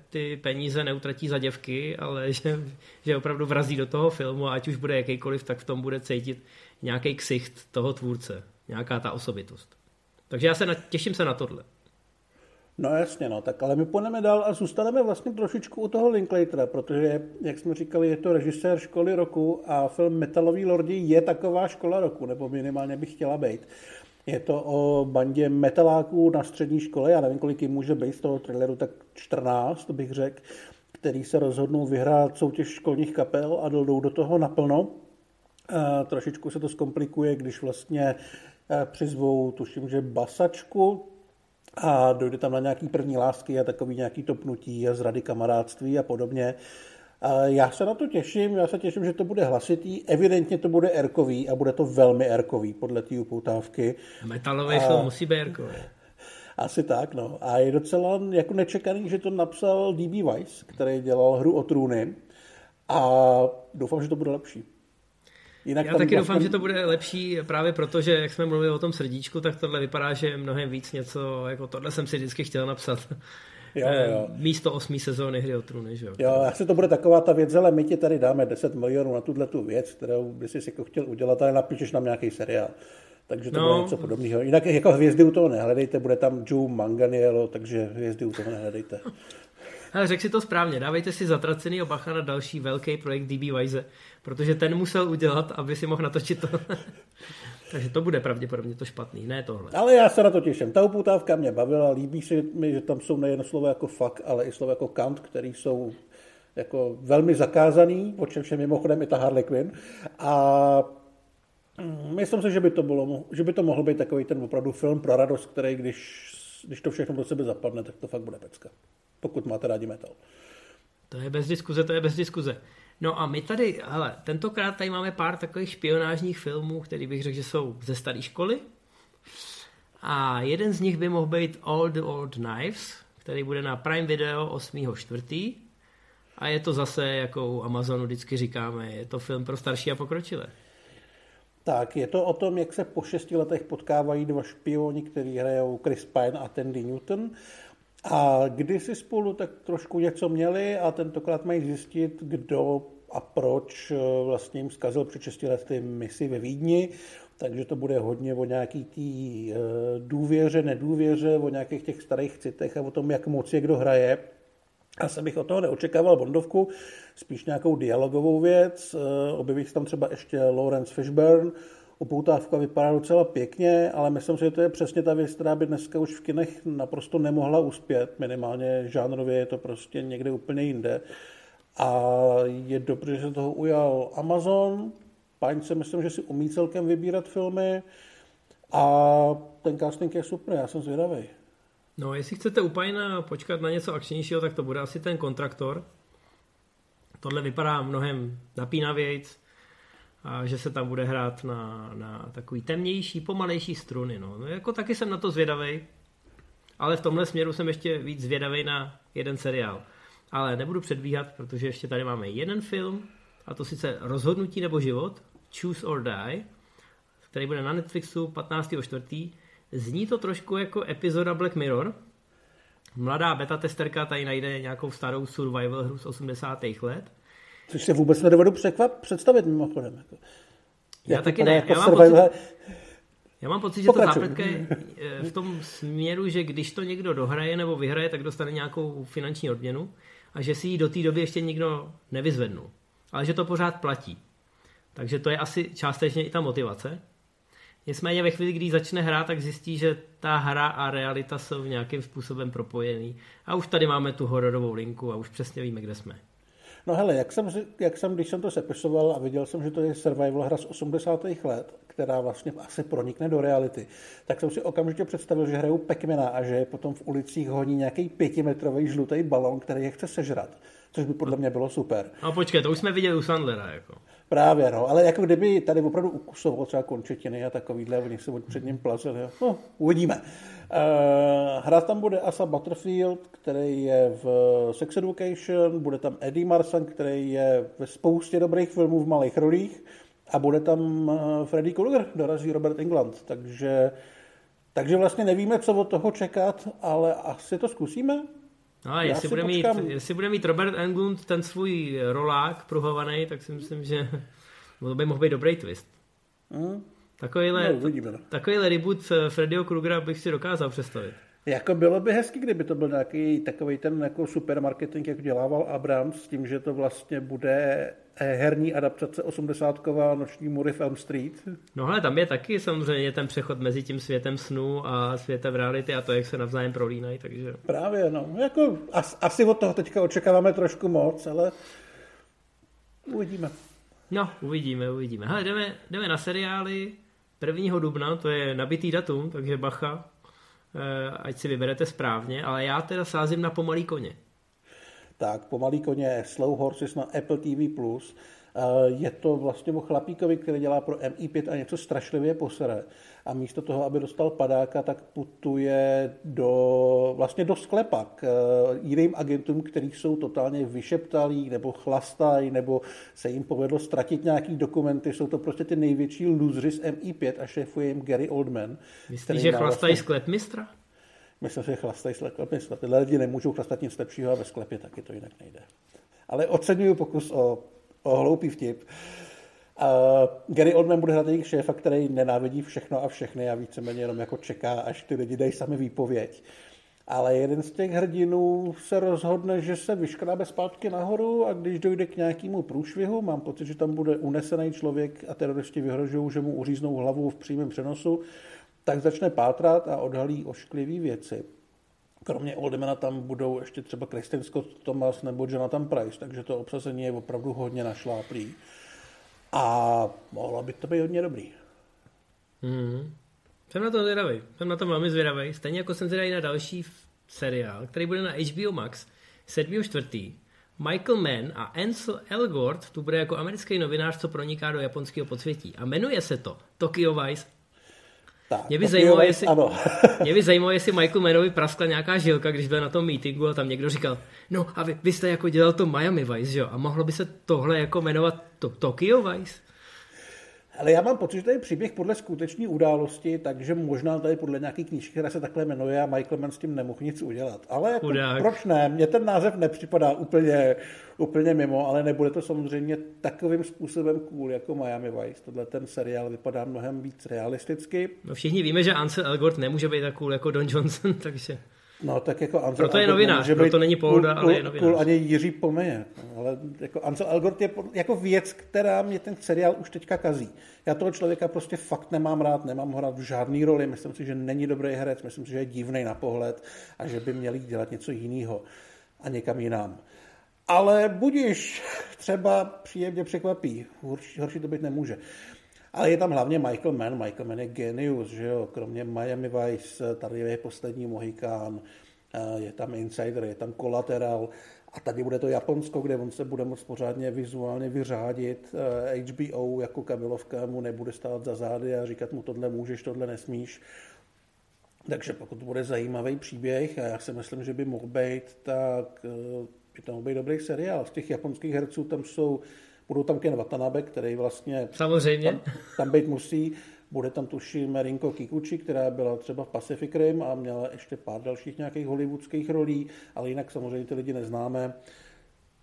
ty peníze neutratí za děvky, ale že, že opravdu vrazí do toho filmu a ať už bude jakýkoliv, tak v tom bude cítit nějaký ksicht toho tvůrce, nějaká ta osobitost. Takže já se na, těším se na tohle. No jasně, no, tak ale my půjdeme dál a zůstaneme vlastně trošičku u toho Linklatera, protože, jak jsme říkali, je to režisér školy roku a film Metalový lordi je taková škola roku, nebo minimálně bych chtěla být. Je to o bandě metaláků na střední škole, já nevím, kolik jim může být z toho traileru, tak čtrnáct, bych řekl, který se rozhodnou vyhrát soutěž školních kapel a jdou do toho naplno. A trošičku se to zkomplikuje, když vlastně přizvou, tuším, že basačku, a dojde tam na nějaký první lásky a takový nějaký topnutí a zrady kamarádství a podobně. A já se na to těším, já se těším, že to bude hlasitý, evidentně to bude erkový a bude to velmi erkový podle té upoutávky. Metalový film musí být erkový. Asi tak, no. A je docela jako nečekaný, že to napsal D B. Weiss, který dělal Hru o trůny, a doufám, že to bude lepší. Jinak já taky vlastně... doufám, že to bude lepší právě proto, že jak jsme mluvili o tom srdíčku, tak tohle vypadá, že je mnohem víc něco, jako tohle jsem si vždycky chtěl napsat. Jo, jo. Místo osmý sezóny Hry o trůny, že jo? Jo, asi to bude taková ta věc, ale my ti tady dáme deset milionů na tuhle tu věc, kterou bys si jako chtěl udělat, ale napíšeš nám nějaký seriál. Takže to no. bude něco podobného. Jinak jako hvězdy u toho nehledejte, bude tam Joe Manganiello, takže hvězdy u toho nehledejte. Hele, řekl si to správně, dávejte si zatracený bacha na další velký projekt D B. Weise, protože ten musel udělat, aby si mohl natočit to. Takže to bude pravděpodobně to špatný, ne tohle. Ale já se na to těším, ta upoutávka mě bavila, líbí se mi, že tam jsou nejen slova jako fuck, ale i slova jako kant, které jsou jako velmi zakázaný, o čemž je mimochodem i ta Harley Quinn. A myslím si, že by to, bylo, že by to mohl být takový ten opravdu film pro radost, který když, když to všechno do sebe zapadne, tak to fakt bude pecka. Pokud máte rádi metal. To je bez diskuze, to je bez diskuze. No a my tady, hele, tentokrát tady máme pár takových špionážních filmů, který bych řekl, že jsou ze staré školy. A jeden z nich by mohl být All the Old Knives, který bude na Prime Video osmého čtvrtého A je to zase, jako u Amazonu vždycky říkáme, je to film pro starší a pokročilé. Tak, je to o tom, jak se po šesti letech potkávají dva špioni, který hrajou Chris Pine a Tandy Newton. A kdysi spolu tak trošku něco měli a tentokrát mají zjistit, kdo a proč vlastně jim zkazil před šesti lety misi ve Vídni, takže to bude hodně o nějaký té důvěře, nedůvěře, o nějakých těch starých citech a o tom, jak moc je kdo hraje. Asi bych od toho neočekával bondovku, spíš nějakou dialogovou věc, objeví se tam třeba ještě Lawrence Fishburne. Upoutávka vypadá docela pěkně, ale myslím si, že to je přesně ta věc, která by dneska už v kinech naprosto nemohla uspět. Minimálně žánrově je to prostě někde úplně jinde. A je dobře, že se toho ujal Amazon. Páň se myslím, že si umí celkem vybírat filmy. A ten casting je super, já jsem zvědavý. No, jestli chcete upájit a počkat na něco akčnějšího, tak to bude asi ten Kontraktor. Tohle vypadá mnohem napínavějc. A že se tam bude hrát na, na takový temnější, pomalejší struny. No. No, jako taky jsem na to zvědavej, ale v tomhle směru jsem ještě víc zvědavej na jeden seriál. Ale nebudu předbíhat, protože ještě tady máme jeden film, a to sice Rozhodnutí nebo život, Choose or Die, který bude na Netflixu patnáctého čtvrtého Zní to trošku jako epizoda Black Mirror. Mladá beta testerka tady najde nějakou starou survival hru z osmdesátých let Což se vůbec nedovedu představit mimochodem. Já taky ne. Já mám, pocit, Já mám pocit, že Pokračuj. ta zápletka je v tom směru, že když to někdo dohraje nebo vyhraje, tak dostane nějakou finanční odměnu a že si ji do té doby ještě nikdo nevyzvednul. Ale že to pořád platí. Takže to je asi částečně i ta motivace. Nicméně ve chvíli, kdy začne hrát, tak zjistí, že ta hra a realita jsou nějakým způsobem propojený. A už tady máme tu hororovou linku a už přesně víme, kde jsme. No hele, jak jsem, jak jsem, když jsem to sepisoval a viděl jsem, že to je survival hra z osmdesátých let, která vlastně asi pronikne do reality, tak jsem si okamžitě představil, že hrajou Pac-Mana a že potom v ulicích honí nějaký pětimetrový žlutý balón, který je chce sežrat, což by podle mě bylo super. No počkej, to už jsme viděli u Sandlera, jako. Právě, no, ale jako kdyby tady opravdu ukusoval třeba končetiny a takovýhle, oni se před ním plazili, jo. No, uvidíme. Uh, hrát tam bude Asa Butterfield, který je v Sex Education, bude tam Eddie Marsan, který je ve spoustě dobrých filmů v malých rolích a bude tam Freddy Krueger, dorazí Robert Englund, takže, takže vlastně nevíme, co od toho čekat, ale asi to zkusíme. No a jestli bude, mít, jestli bude mít Robert Englund ten svůj rolák pruhovaný, tak si myslím, že to by mohl být dobrý twist. Mm. Takovýhle, no, takovýhle reboot Freddyho Krugera bych si dokázal představit. Jako bylo by hezky, kdyby to byl nějaký takový ten jako supermarketing, jak dělával Abrams, s tím, že to vlastně bude herní adaptace osmdesátková Noční můry v Elm Street. No ale tam je taky samozřejmě ten přechod mezi tím světem snů a světem reality a to, jak se navzájem prolínají, takže... Právě, no. Jako, as, asi od toho teďka očekáváme trošku moc, ale uvidíme. No, uvidíme, uvidíme. Hele, jdeme, jdeme na seriály prvního dubna, to je nabitý datum, takže bacha, ať si vyberete správně, ale já teda sázím na Pomalý koně. Tak, Pomalý koně, Slow Horses na Apple T V plus. Je to vlastně o chlapíkovi, který dělá pro M I pět a něco strašlivě posere. A místo toho, aby dostal padáka, tak putuje do, vlastně do sklepa k jiným agentům, kteří jsou totálně vyšeptalí, nebo chlastají, nebo se jim povedlo ztratit nějaký dokumenty. Jsou to prostě ty největší lůzři z M I pět a šéfuje jim Gary Oldman. Myslíš, že chlastají vlastně... sklep mistra? Myslím, že chlastají sklep mistra. Tyhle lidi nemůžou chlastat nic lepšího a ve sklepě taky to jinak nejde. Ale oceňuju pokus o O hloupý vtip. Uh, Gary Oldman bude hrát jejich šéfa, který nenávidí všechno a všechny a víceméně jenom jako čeká, až ty lidi dají sami výpověď. Ale jeden z těch hrdinů se rozhodne, že se vyškrábe zpátky nahoru a když dojde k nějakému průšvihu, mám pocit, že tam bude unesený člověk a teroristi vyhrožují, že mu uříznou hlavu v přímém přenosu, tak začne pátrat a odhalí ošklivý věci. Kromě Oldmana tam budou ještě třeba Kristen Scott Thomas nebo Jonathan Pryce, takže to obsazení je opravdu hodně našláplý. A mohlo by to být hodně dobrý. Mm. Jsem na to zvědavý. Jsem na to velmi zvědavý. Stejně jako jsem zvědavý na další seriál, který bude na H B O Max sedmého čtvrtého Michael Mann a Ansel Elgort, tu bude jako americký novinář, co proniká do japonského podsvětí. A jmenuje se to Tokyo Vice. Tak, mě by zajímalo, jestli, jestli Michael Mannovi praskla nějaká žilka, když byl na tom meetingu a tam někdo říkal, no a vy, vy jste jako dělal to Miami Vice, jo? A mohlo by se tohle jako jmenovat to, Tokyo Vice? Ale já mám pocit, že to je příběh podle skutečné události, takže možná to je podle nějaký knížky, která se takhle jmenuje a Michael Mann s tím nemohl nic udělat. Ale jako, proč ne? Mně ten název nepřipadá úplně, úplně mimo, ale nebude to samozřejmě takovým způsobem cool jako Miami Vice. Tohle ten seriál vypadá mnohem víc realisticky. No všichni víme, že Ansel Elgort nemůže být tak cool jako Don Johnson, takže... No tak jako Ansel proto Elgort je novinář, proto být není Polda, cool, ale je novinář. Cool ani Jiří Pomyje, ale jako Ansel Elgort je jako věc, která mě ten seriál už teďka kazí. Já toho člověka prostě fakt nemám rád, nemám ho rád v žádný roli, myslím si, že není dobrý herec, myslím si, že je divnej na pohled a že by měli dělat něco jiného a někam jinam. Ale budiš, třeba příjemně překvapí, horší, horší to být nemůže. Ale je tam hlavně Michael Mann. Michael Mann je genius, že jo? Kromě Miami Vice, tady je Poslední Mohikán, je tam Insider, je tam Collateral a tady bude to Japonsko, kde on se bude moct pořádně vizuálně vyřádit. H B O jako Kamilovka mu nebude stát za zády a říkat mu tohle můžeš, tohle nesmíš. Takže pokud to bude zajímavý příběh a já si myslím, že by mohl být, tak by to mohl být dobrý seriál. Z těch japonských herců tam jsou budou tam Ken Watanabe, který vlastně samozřejmě tam, tam být musí. Bude tam tuším Rinko Kikuchi, která byla třeba v Pacific Rim a měla ještě pár dalších nějakých hollywoodských rolí, ale jinak samozřejmě ty lidi neznáme.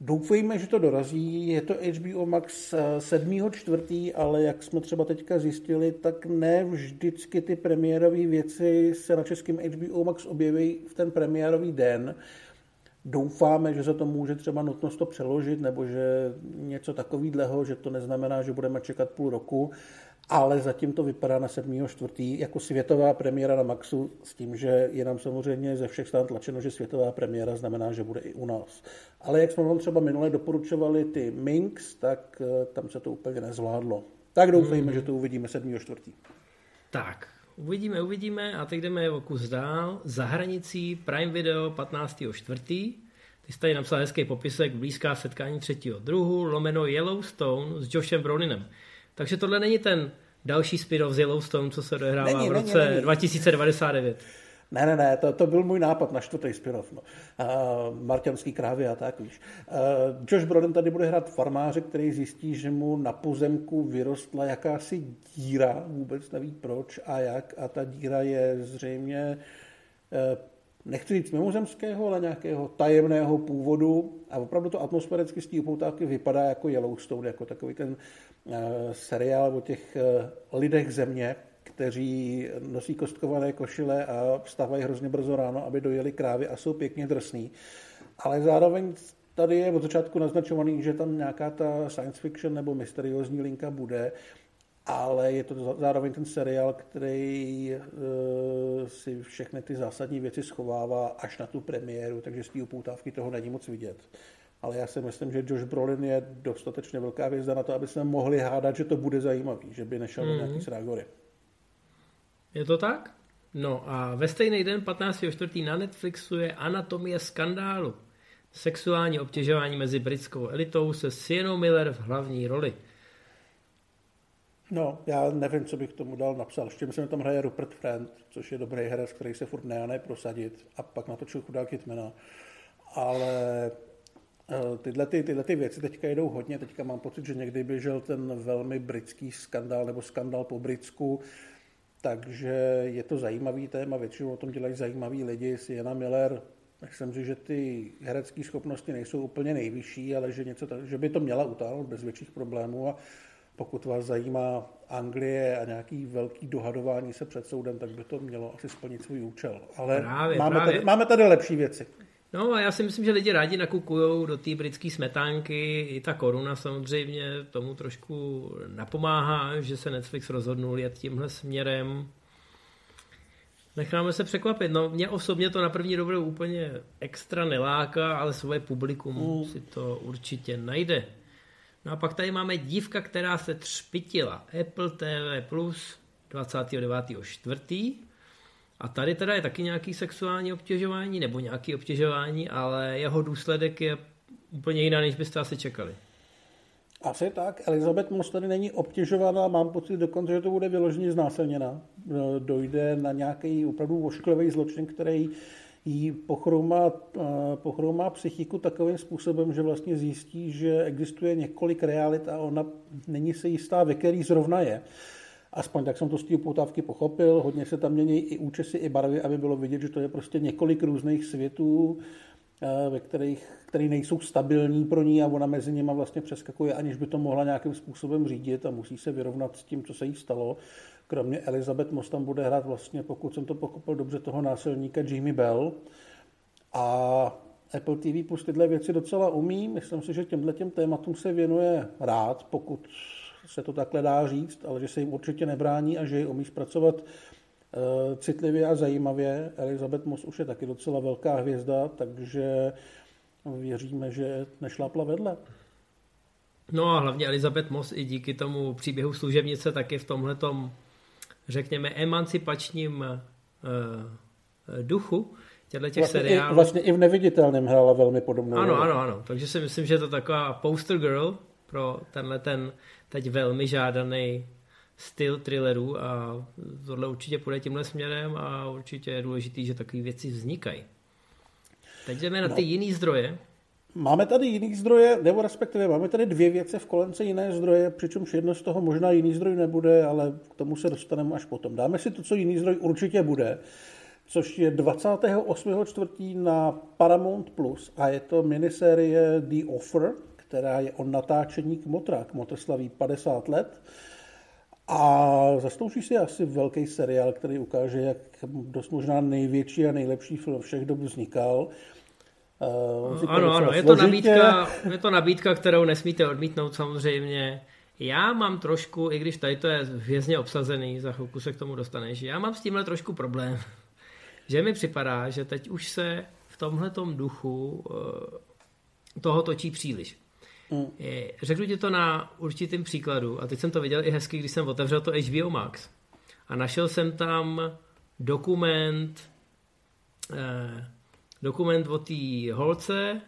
Doufejme, že to dorazí. Je to H B O Max sedmého čtvrtého, ale jak jsme třeba teďka zjistili, tak ne vždycky ty premiérové věci se na českém H B O Max objeví v ten premiérový den. Doufáme, že se to může třeba nutnost to přeložit, nebo že něco takového, že to neznamená, že budeme čekat půl roku, ale zatím to vypadá na sedmého čtvrtého jako světová premiéra na Maxu, s tím, že je nám samozřejmě ze všech stran tlačeno, že světová premiéra znamená, že bude i u nás. Ale jak jsme vám třeba minule doporučovali ty Minx, tak tam se to úplně nezvládlo. Tak doufejme, hmm. že to uvidíme sedmého čtvrtého Tak. Uvidíme, uvidíme a teď jdeme o kus dál. Za hranicí Prime Video patnáctého čtvrtého Ty jsi tady napsal hezký popisek Blízká setkání třetího druhu lomeno Yellowstone s Joshem Brolinem. Takže tohle není ten další spin-off z Yellowstone, co se odehrává není, v roce není, není. dva tisíce devadesát devět Ne, ne, ne, to, to byl můj nápad na čtvrtý spin-off. No. Uh, Marťanský krávy a tak, víš. Uh, Josh Broden tady bude hrát farmáře, který zjistí, že mu na pozemku vyrostla jakási díra, vůbec neví proč a jak, a ta díra je zřejmě, uh, nechci říct mimozemského, ale nějakého tajemného původu a opravdu to atmosféricky z té upoutávky vypadá jako Yellowstone, jako takový ten uh, seriál o těch uh, lidech země, kteří nosí kostkované košile a vstávají hrozně brzo ráno, aby dojeli krávy a jsou pěkně drsný. Ale zároveň tady je od začátku naznačovaný, že tam nějaká ta science fiction nebo mysteriózní linka bude, ale je to zároveň ten seriál, který e, si všechny ty zásadní věci schovává až na tu premiéru, takže z té upoutávky toho není moc vidět. Ale já si myslím, že Josh Brolin je dostatečně velká hvězda na to, aby jsme mohli hádat, že to bude zajímavý, že by nešel mm-hmm. na nějaký srágory. Je to tak? No a ve stejný den patnáctého čtvrtého na Netflixu je Anatomie skandálu. Sexuální obtěžování mezi britskou elitou se Siennou Miller v hlavní roli. No, já nevím, co bych tomu dal napsal. S tím se tam hraje Rupert Friend, což je dobrý herec, který se furt nejane prosadit a pak natočil chudák Hitmana. Ale tyhle, ty, tyhle ty věci teďka jedou hodně. Teďka mám pocit, že někdy běžel ten velmi britský skandál nebo skandál po britsku. Takže je to zajímavý téma, většinou o tom dělají zajímaví lidi. Sienna Miller, myslím si, že ty herecké schopnosti nejsou úplně nejvyšší, ale že, něco tak, že by to měla utáhnout bez větších problémů. A pokud vás zajímá Anglie a nějaký velký dohadování se před soudem, tak by to mělo asi splnit svůj účel. Ale právě, máme, právě. Tady, máme tady lepší věci. No a já si myslím, že lidi rádi nakukujou do té britské smetánky, i ta koruna samozřejmě tomu trošku napomáhá, že se Netflix rozhodnul jet tímhle směrem. Necháme se překvapit, no mě osobně to na první dobrou úplně extra neláká, ale svoje publikum mm. si to určitě najde. No a pak tady máme Dívka, která se třpitila, Apple T V Plus dvacátého devátého čtvrtého A tady teda je taky nějaký sexuální obtěžování, nebo nějaký obtěžování, ale jeho důsledek je úplně jiná, než byste asi čekali. Asi tak. Elizabeth Moss tady není obtěžovaná, mám pocit dokonce, že to bude vyloženě znásilněná. Dojde na nějaký opravdu ošklivý zločin, který jí pochroumá, pochroumá psychiku takovým způsobem, že vlastně zjistí, že existuje několik realit a ona není se jistá, ve který zrovna je. Aspoň tak jsem to z té upoutávky pochopil, hodně se tam mění i účesy, i barvy, aby bylo vidět, že to je prostě několik různých světů, ve kterých, který nejsou stabilní pro ní a ona mezi nimi vlastně přeskakuje, aniž by to mohla nějakým způsobem řídit a musí se vyrovnat s tím, co se jí stalo. Kromě Elizabeth Moss tam bude hrát vlastně, pokud jsem to pochopil dobře, toho násilníka Jamie Bell. A Apple T V Plus tyhle věci docela umí, myslím si, že těmhletěm tématům se věnuje rád, pokud se to takhle dá říct, ale že se jim určitě nebrání a že ji umí zpracovat e, citlivě a zajímavě. Elizabeth Moss už je taky docela velká hvězda, takže věříme, že nešlápla vedle. No a hlavně Elizabeth Moss i díky tomu příběhu Služebnice taky v tomhletom, řekněme, emancipačním e, duchu těchto těch vlastně seriálů. I, vlastně i v Neviditelném hrála velmi podobnou. Ano, ne? ano, ano. Takže si myslím, že je to taková poster girl pro tenhle ten teď velmi žádaný styl thrillerů a tohle určitě půjde tímhle směrem a určitě je důležitý, že takové věci vznikají. Teď jdeme na ty no. jiný zdroje. Máme tady jiný zdroje, nebo respektive máme tady dvě věci v kolence jiné zdroje, přičemž jedno z toho možná jiný zdroj nebude, ale k tomu se dostaneme až potom. Dáme si to, co jiný zdroj určitě bude. což je dvacátého osmého čtvrtý na Paramount Plus a je to miniserie The Offer, která je o natáčení Kmotra. Kmotr slaví padesát let a zaslouží si asi velký seriál, který ukáže, jak dost možná největší a nejlepší film všech dob vznikal. Uh, ano, ano, je to, nabídka, je to nabídka, kterou nesmíte odmítnout samozřejmě. Já mám trošku, i když tady to je hvězdně obsazený, za chvilku se k tomu dostaneš, já mám s tímhle trošku problém, že mi připadá, že teď už se v tomhletom duchu uh, toho točí příliš. Mm. Řeknu ti to na určitým příkladu a teď jsem to viděl i hezky, když jsem otevřel to H B O Max a našel jsem tam dokument uh, dokument o té holce,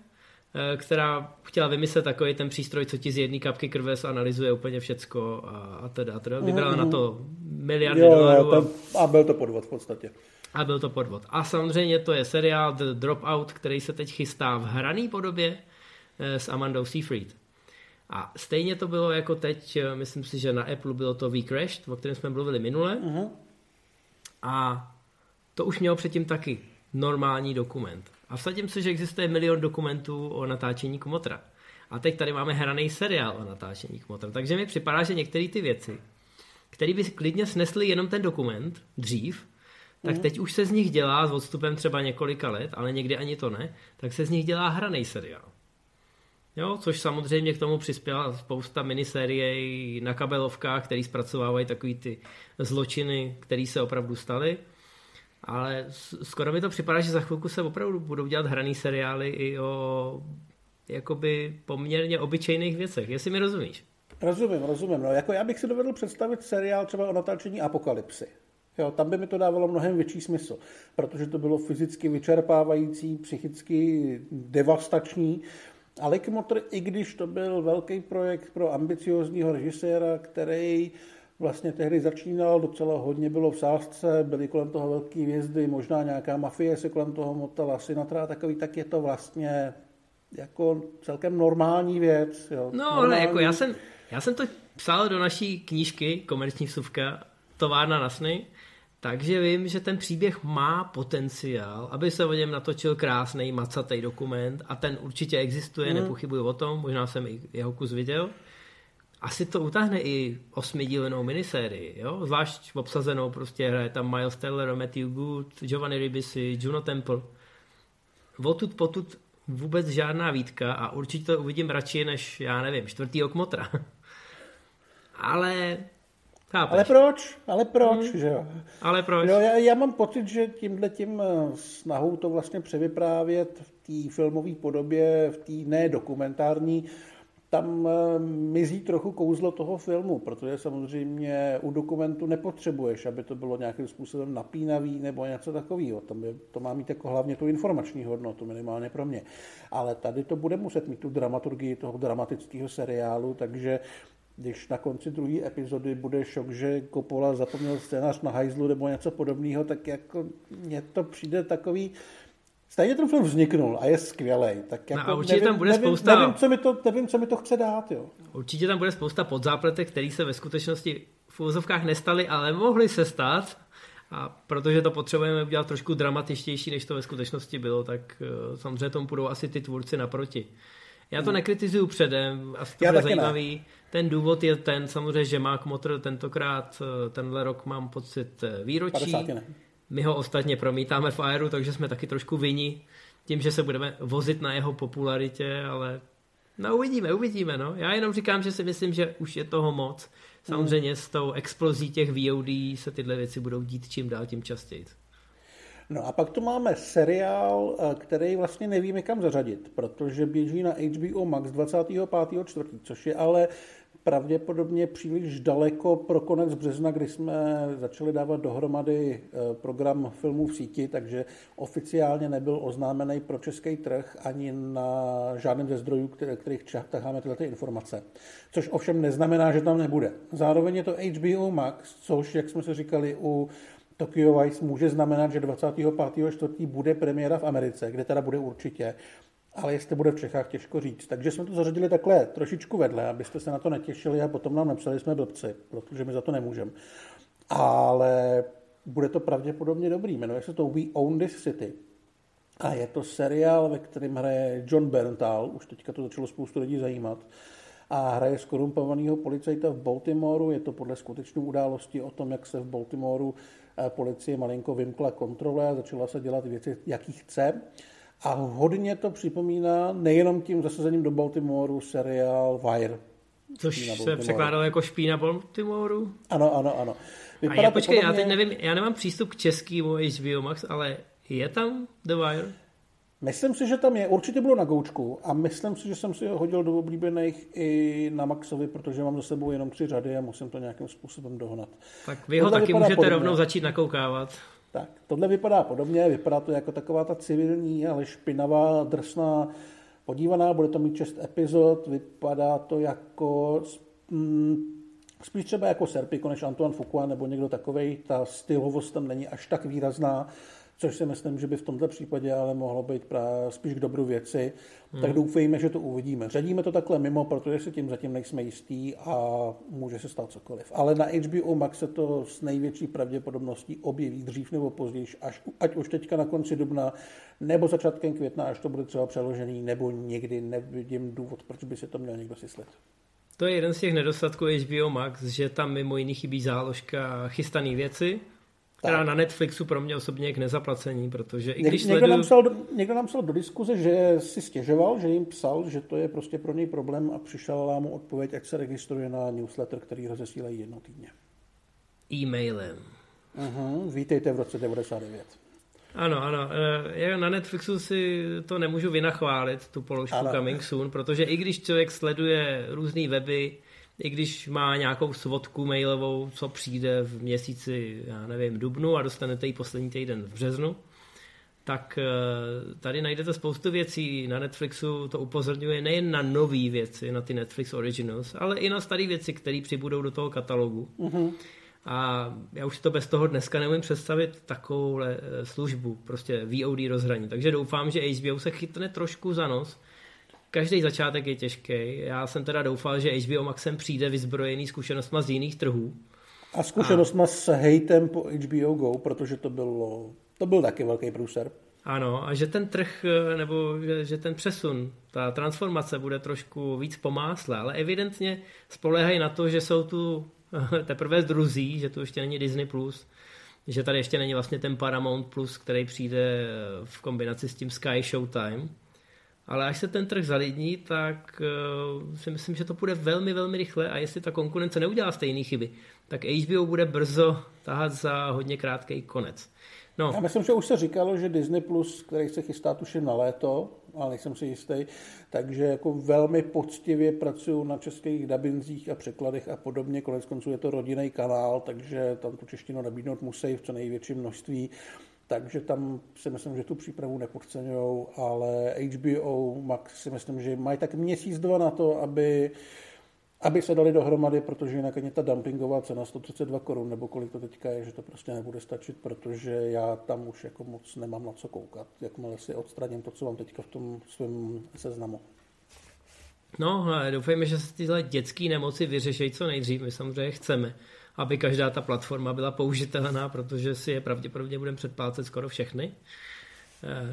která chtěla vymyslet takový ten přístroj, co ti z jedné kapky krve analyzuje úplně všecko a, a teda, teda. Vybrala mm-hmm. na to miliardy jo, dolarů. A... a byl to podvod v podstatě. A byl to podvod. A samozřejmě to je seriál The Dropout, který se teď chystá v hraný podobě s Amandou Seyfried. A stejně to bylo jako teď, myslím si, že na Apple bylo to We Crashed, o kterém jsme mluvili minule. Mm-hmm. A to už mělo předtím taky normální dokument. A vsadím se, že existuje milion dokumentů o natáčení Kmotra. A teď tady máme hraný seriál o natáčení Kmotra. Takže mi připadá, že některé ty věci, které by klidně snesly jenom ten dokument dřív, tak mm. teď už se z nich dělá s odstupem třeba několika let, ale někdy ani to ne, tak se z nich dělá hraný seriál. Jo, což samozřejmě k tomu přispěla spousta miniserie na kabelovkách, které zpracovávají takový ty zločiny, které se opravdu staly. Ale skoro mi to připadá, že za chvilku se opravdu budou dělat hraný seriály i o jakoby poměrně obyčejných věcech. Jestli mi rozumíš? Rozumím, rozumím. No, jako já bych si dovedl představit seriál třeba o natáčení Apokalypsy. Jo, tam by mi to dávalo mnohem větší smysl, protože to bylo fyzicky vyčerpávající, psychicky devastační. Ale Kmotr, i když to byl velký projekt pro ambiciózního režiséra, který... vlastně tehdy začínal, docela hodně bylo v sázce, byly kolem toho velký hvězdy, možná nějaká mafie se kolem toho motala, Sinatra takový, tak je to vlastně jako celkem normální věc. Jo. No normální. Ale jako já jsem, já jsem to psal do naší knížky, komerční vsuvka, Továrna na sny, takže vím, že ten příběh má potenciál, aby se o něm natočil krásný, macatý dokument a ten určitě existuje, hmm. nepochybuji o tom, možná jsem i jeho kus viděl. Asi to utáhne i osmidílenou minisérii, jo? Zvlášť obsazenou, prostě hraje tam Miles Teller, Matthew Good, Giovanni Ribisi, Juno Temple. Odtud potud vůbec žádná výtka a určitě to uvidím radši než, já nevím, čtvrtýho Kmotra. Ale... Chápeš. Ale proč? Ale proč? Mm. Že jo? Ale proč? No, já, já mám pocit, že tímhletím snahou to vlastně převyprávět v té filmové podobě, v té nedokumentární, tam mizí trochu kouzlo toho filmu, protože samozřejmě u dokumentu nepotřebuješ, aby to bylo nějakým způsobem napínavý nebo něco takového. Tam je, to má mít jako hlavně tu informační hodnotu, minimálně pro mě. Ale tady to bude muset mít tu dramaturgii toho dramatického seriálu, takže když na konci druhé epizody bude šok, že Coppola zapomněl scénář na hajzlu nebo něco podobného, tak jako mně to přijde takový... Stejně ten film vzniknul a je skvělej. Tak jako no a určitě nevím, tam bude nevím, spousta... Nevím co, mi to, nevím, co mi to chce dát, jo. Určitě tam bude spousta podzápletek, které se ve skutečnosti v úvozovkách nestaly, ale mohly se stát. A protože to potřebujeme udělat trošku dramatičtější, než to ve skutečnosti bylo, tak samozřejmě tomu budou asi ty tvůrci naproti. Já to hmm. nekritizuju předem, asi to bude zajímavý. Ne. Ten důvod je ten, samozřejmě, že má Kmotr tentokrát, tenhle rok mám pocit výročí. padesát My ho ostatně promítáme v Airu, takže jsme taky trošku vinni tím, že se budeme vozit na jeho popularitě, ale no uvidíme, uvidíme, no. Já jenom říkám, že si myslím, že už je toho moc. Samozřejmě s tou explozí těch V O D se tyhle věci budou dít čím dál tím častěji. No a pak tu máme seriál, který vlastně nevíme kam zařadit, protože běží na H B O Max dvacátého pátého čtvrtý, což je ale pravděpodobně příliš daleko pro konec března, kdy jsme začali dávat dohromady program filmů v síti, takže oficiálně nebyl oznámený pro český trh ani na žádném ze zdrojů, kterých taháme tyhle informace. Což ovšem neznamená, že tam nebude. Zároveň je to H B O Max, což, jak jsme se říkali, u Tokyo Vice může znamenat, že dvacátého pátého čtvrtý bude premiéra v Americe, kde teda bude určitě. Ale jestli bude v Čechách, těžko říct. Takže jsme to zařadili takhle trošičku vedle, abyste se na to netěšili a potom nám napsali jsme blbci, protože my za to nemůžeme. Ale bude to pravděpodobně dobrý. Jmenuje se to We Own This City. A je to seriál, ve kterém hraje John Bernthal, už teďka to začalo spoustu lidí zajímat, a hraje skorumpovaného policajta v Baltimoru. Je to podle skutečných událostí o tom, jak se v Baltimoru policie malinko vymkla kontrole a začala se dělat věci, jakých chce. A hodně to připomíná nejenom tím zasazením do Baltimoru seriál Wire. Což se překládalo jako Špína Baltimoru. Ano, ano, ano. Vypadá a já, počkej, podobně... já teď nevím, já nemám přístup k českému H B O Max, ale je tam The Wire? Myslím si, že tam je. Určitě bylo na Goučku a myslím si, že jsem si ho hodil do oblíbených i na Maxovi, protože mám za sebou jenom tři řady a musím to nějakým způsobem dohnat. Tak vy ho tohle taky můžete podobně. Rovnou začít nakoukávat. Tak, tohle vypadá podobně, vypadá to jako taková ta civilní, ale špinavá, drsná podívaná, bude to mít šest epizod, vypadá to jako mm, spíš třeba jako Serpico než Antoine Fuqua nebo někdo takovej, ta stylovost tam není až tak výrazná, což si myslím, že by v tomto případě ale mohlo být právě spíš k dobru věci, hmm. tak doufejme, že to uvidíme. Řadíme to takhle mimo, protože si tím zatím nejsme jistí a může se stát cokoliv. Ale na H B O Max se to s největší pravděpodobností objeví dřív nebo později, až, ať už teďka na konci dubna, nebo začátkem května, až to bude třeba přeložený, nebo někdy, nevidím důvod, proč by se to měl někdo syslet. To je jeden z těch nedostatků H B O Max, že tam mimo jiný chybí záložka chystaný věci, která tak. Na Netflixu pro mě osobně k nezaplacení, protože i když Ně, někdo, sleduju... nám psal do, někdo nám psal do diskuze, že si stěžoval, že jim psal, že to je prostě pro něj problém a přišla mu odpověď, jak se registruje na newsletter, který ho zesílají jednou týdně. E-mailem. Uh-huh. Vítejte v roce devadesát devět. Ano, ano. Já na Netflixu si to nemůžu vynachválit, tu položku ano. Coming Soon, protože i když člověk sleduje různý weby, i když má nějakou svodku mailovou, co přijde v měsíci, já nevím, dubnu a dostanete ji poslední týden v březnu, tak tady najdete spoustu věcí. Na Netflixu to upozorňuje nejen na nové věci, na ty Netflix Originals, ale i na staré věci, které přibudou do toho katalogu. Mm-hmm. A já už si to bez toho dneska neumím představit, takovou službu, prostě V O D rozhraní. Takže doufám, že H B O se chytne trošku za nos. Každý začátek je těžký. Já jsem teda doufal, že H B O Maxem přijde vyzbrojený zkušenostma z jiných trhů. A zkušenostma a... s hejtem po H B O Go, protože to bylo, to byl taky velký průser. Ano, a že ten trh, nebo že, že ten přesun, ta transformace bude trošku víc pomásla, ale evidentně spoléhají na to, že jsou tu teprve druzí, že tu ještě není Disney+, Plus, že tady ještě není vlastně ten Paramount+, Plus, který přijde v kombinaci s tím Sky Showtime. Ale až se ten trh zalidní, tak uh, si myslím, že to půjde velmi, velmi rychle a jestli ta konkurence neudělá stejné chyby, tak H B O bude brzo tahat za hodně krátký konec. No. Já myslím, že už se říkalo, že Disney+, Plus, který se chystá tuším na léto, ale nejsem si jistý, takže jako velmi poctivě pracuju na českých dabinzích a překladech a podobně. Konec konců je to rodinný kanál, takže tam tu češtinu nabídnout musí v co největším množství. Takže tam si myslím, že tu přípravu nepodceňujou, ale H B O Max si myslím, že mají tak měsíc, dva na to, aby, aby se dali dohromady, protože jinak ani ta dumpingová cena sto třicet dva korun, nebo kolik to teďka je, že to prostě nebude stačit, protože já tam už jako moc nemám na co koukat, jakmile si odstraním to, co mám teďka v tom svém seznamu. No, doufejme, že se tyhle dětské nemoci vyřeší co nejdřív, my samozřejmě chceme, aby každá ta platforma byla použitelná, protože si je pravděpodobně budeme předplácet skoro všechny.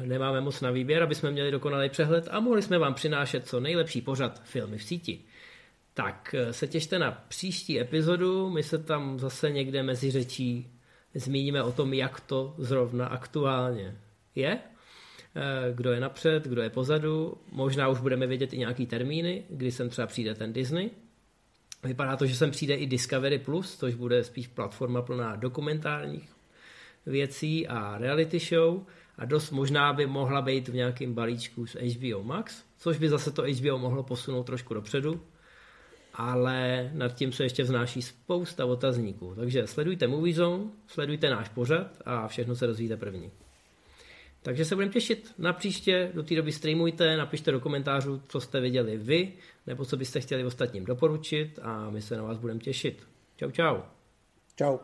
Nemáme moc na výběr, aby jsme měli dokonalý přehled a mohli jsme vám přinášet co nejlepší pořad Filmy v síti. Tak se těšte na příští epizodu, my se tam zase někde mezi řečí zmíníme o tom, jak to zrovna aktuálně je. Kdo je napřed, kdo je pozadu, možná už budeme vědět i nějaký termíny, kdy sem třeba přijde ten Disney. Vypadá to, že sem přijde i Discovery Plus, což bude spíš platforma plná dokumentárních věcí a reality show a dost možná by mohla být v nějakém balíčku z H B O Max, což by zase to H B O mohlo posunout trošku dopředu, ale nad tím se ještě vznáší spousta otazníků. Takže sledujte Movie Zone, sledujte náš pořad a všechno se dozvíte první. Takže se budeme těšit na příště, do té doby streamujte, napište do komentářů, co jste viděli vy, nebo co byste chtěli ostatním doporučit a my se na vás budeme těšit. Čau, čau. Čau.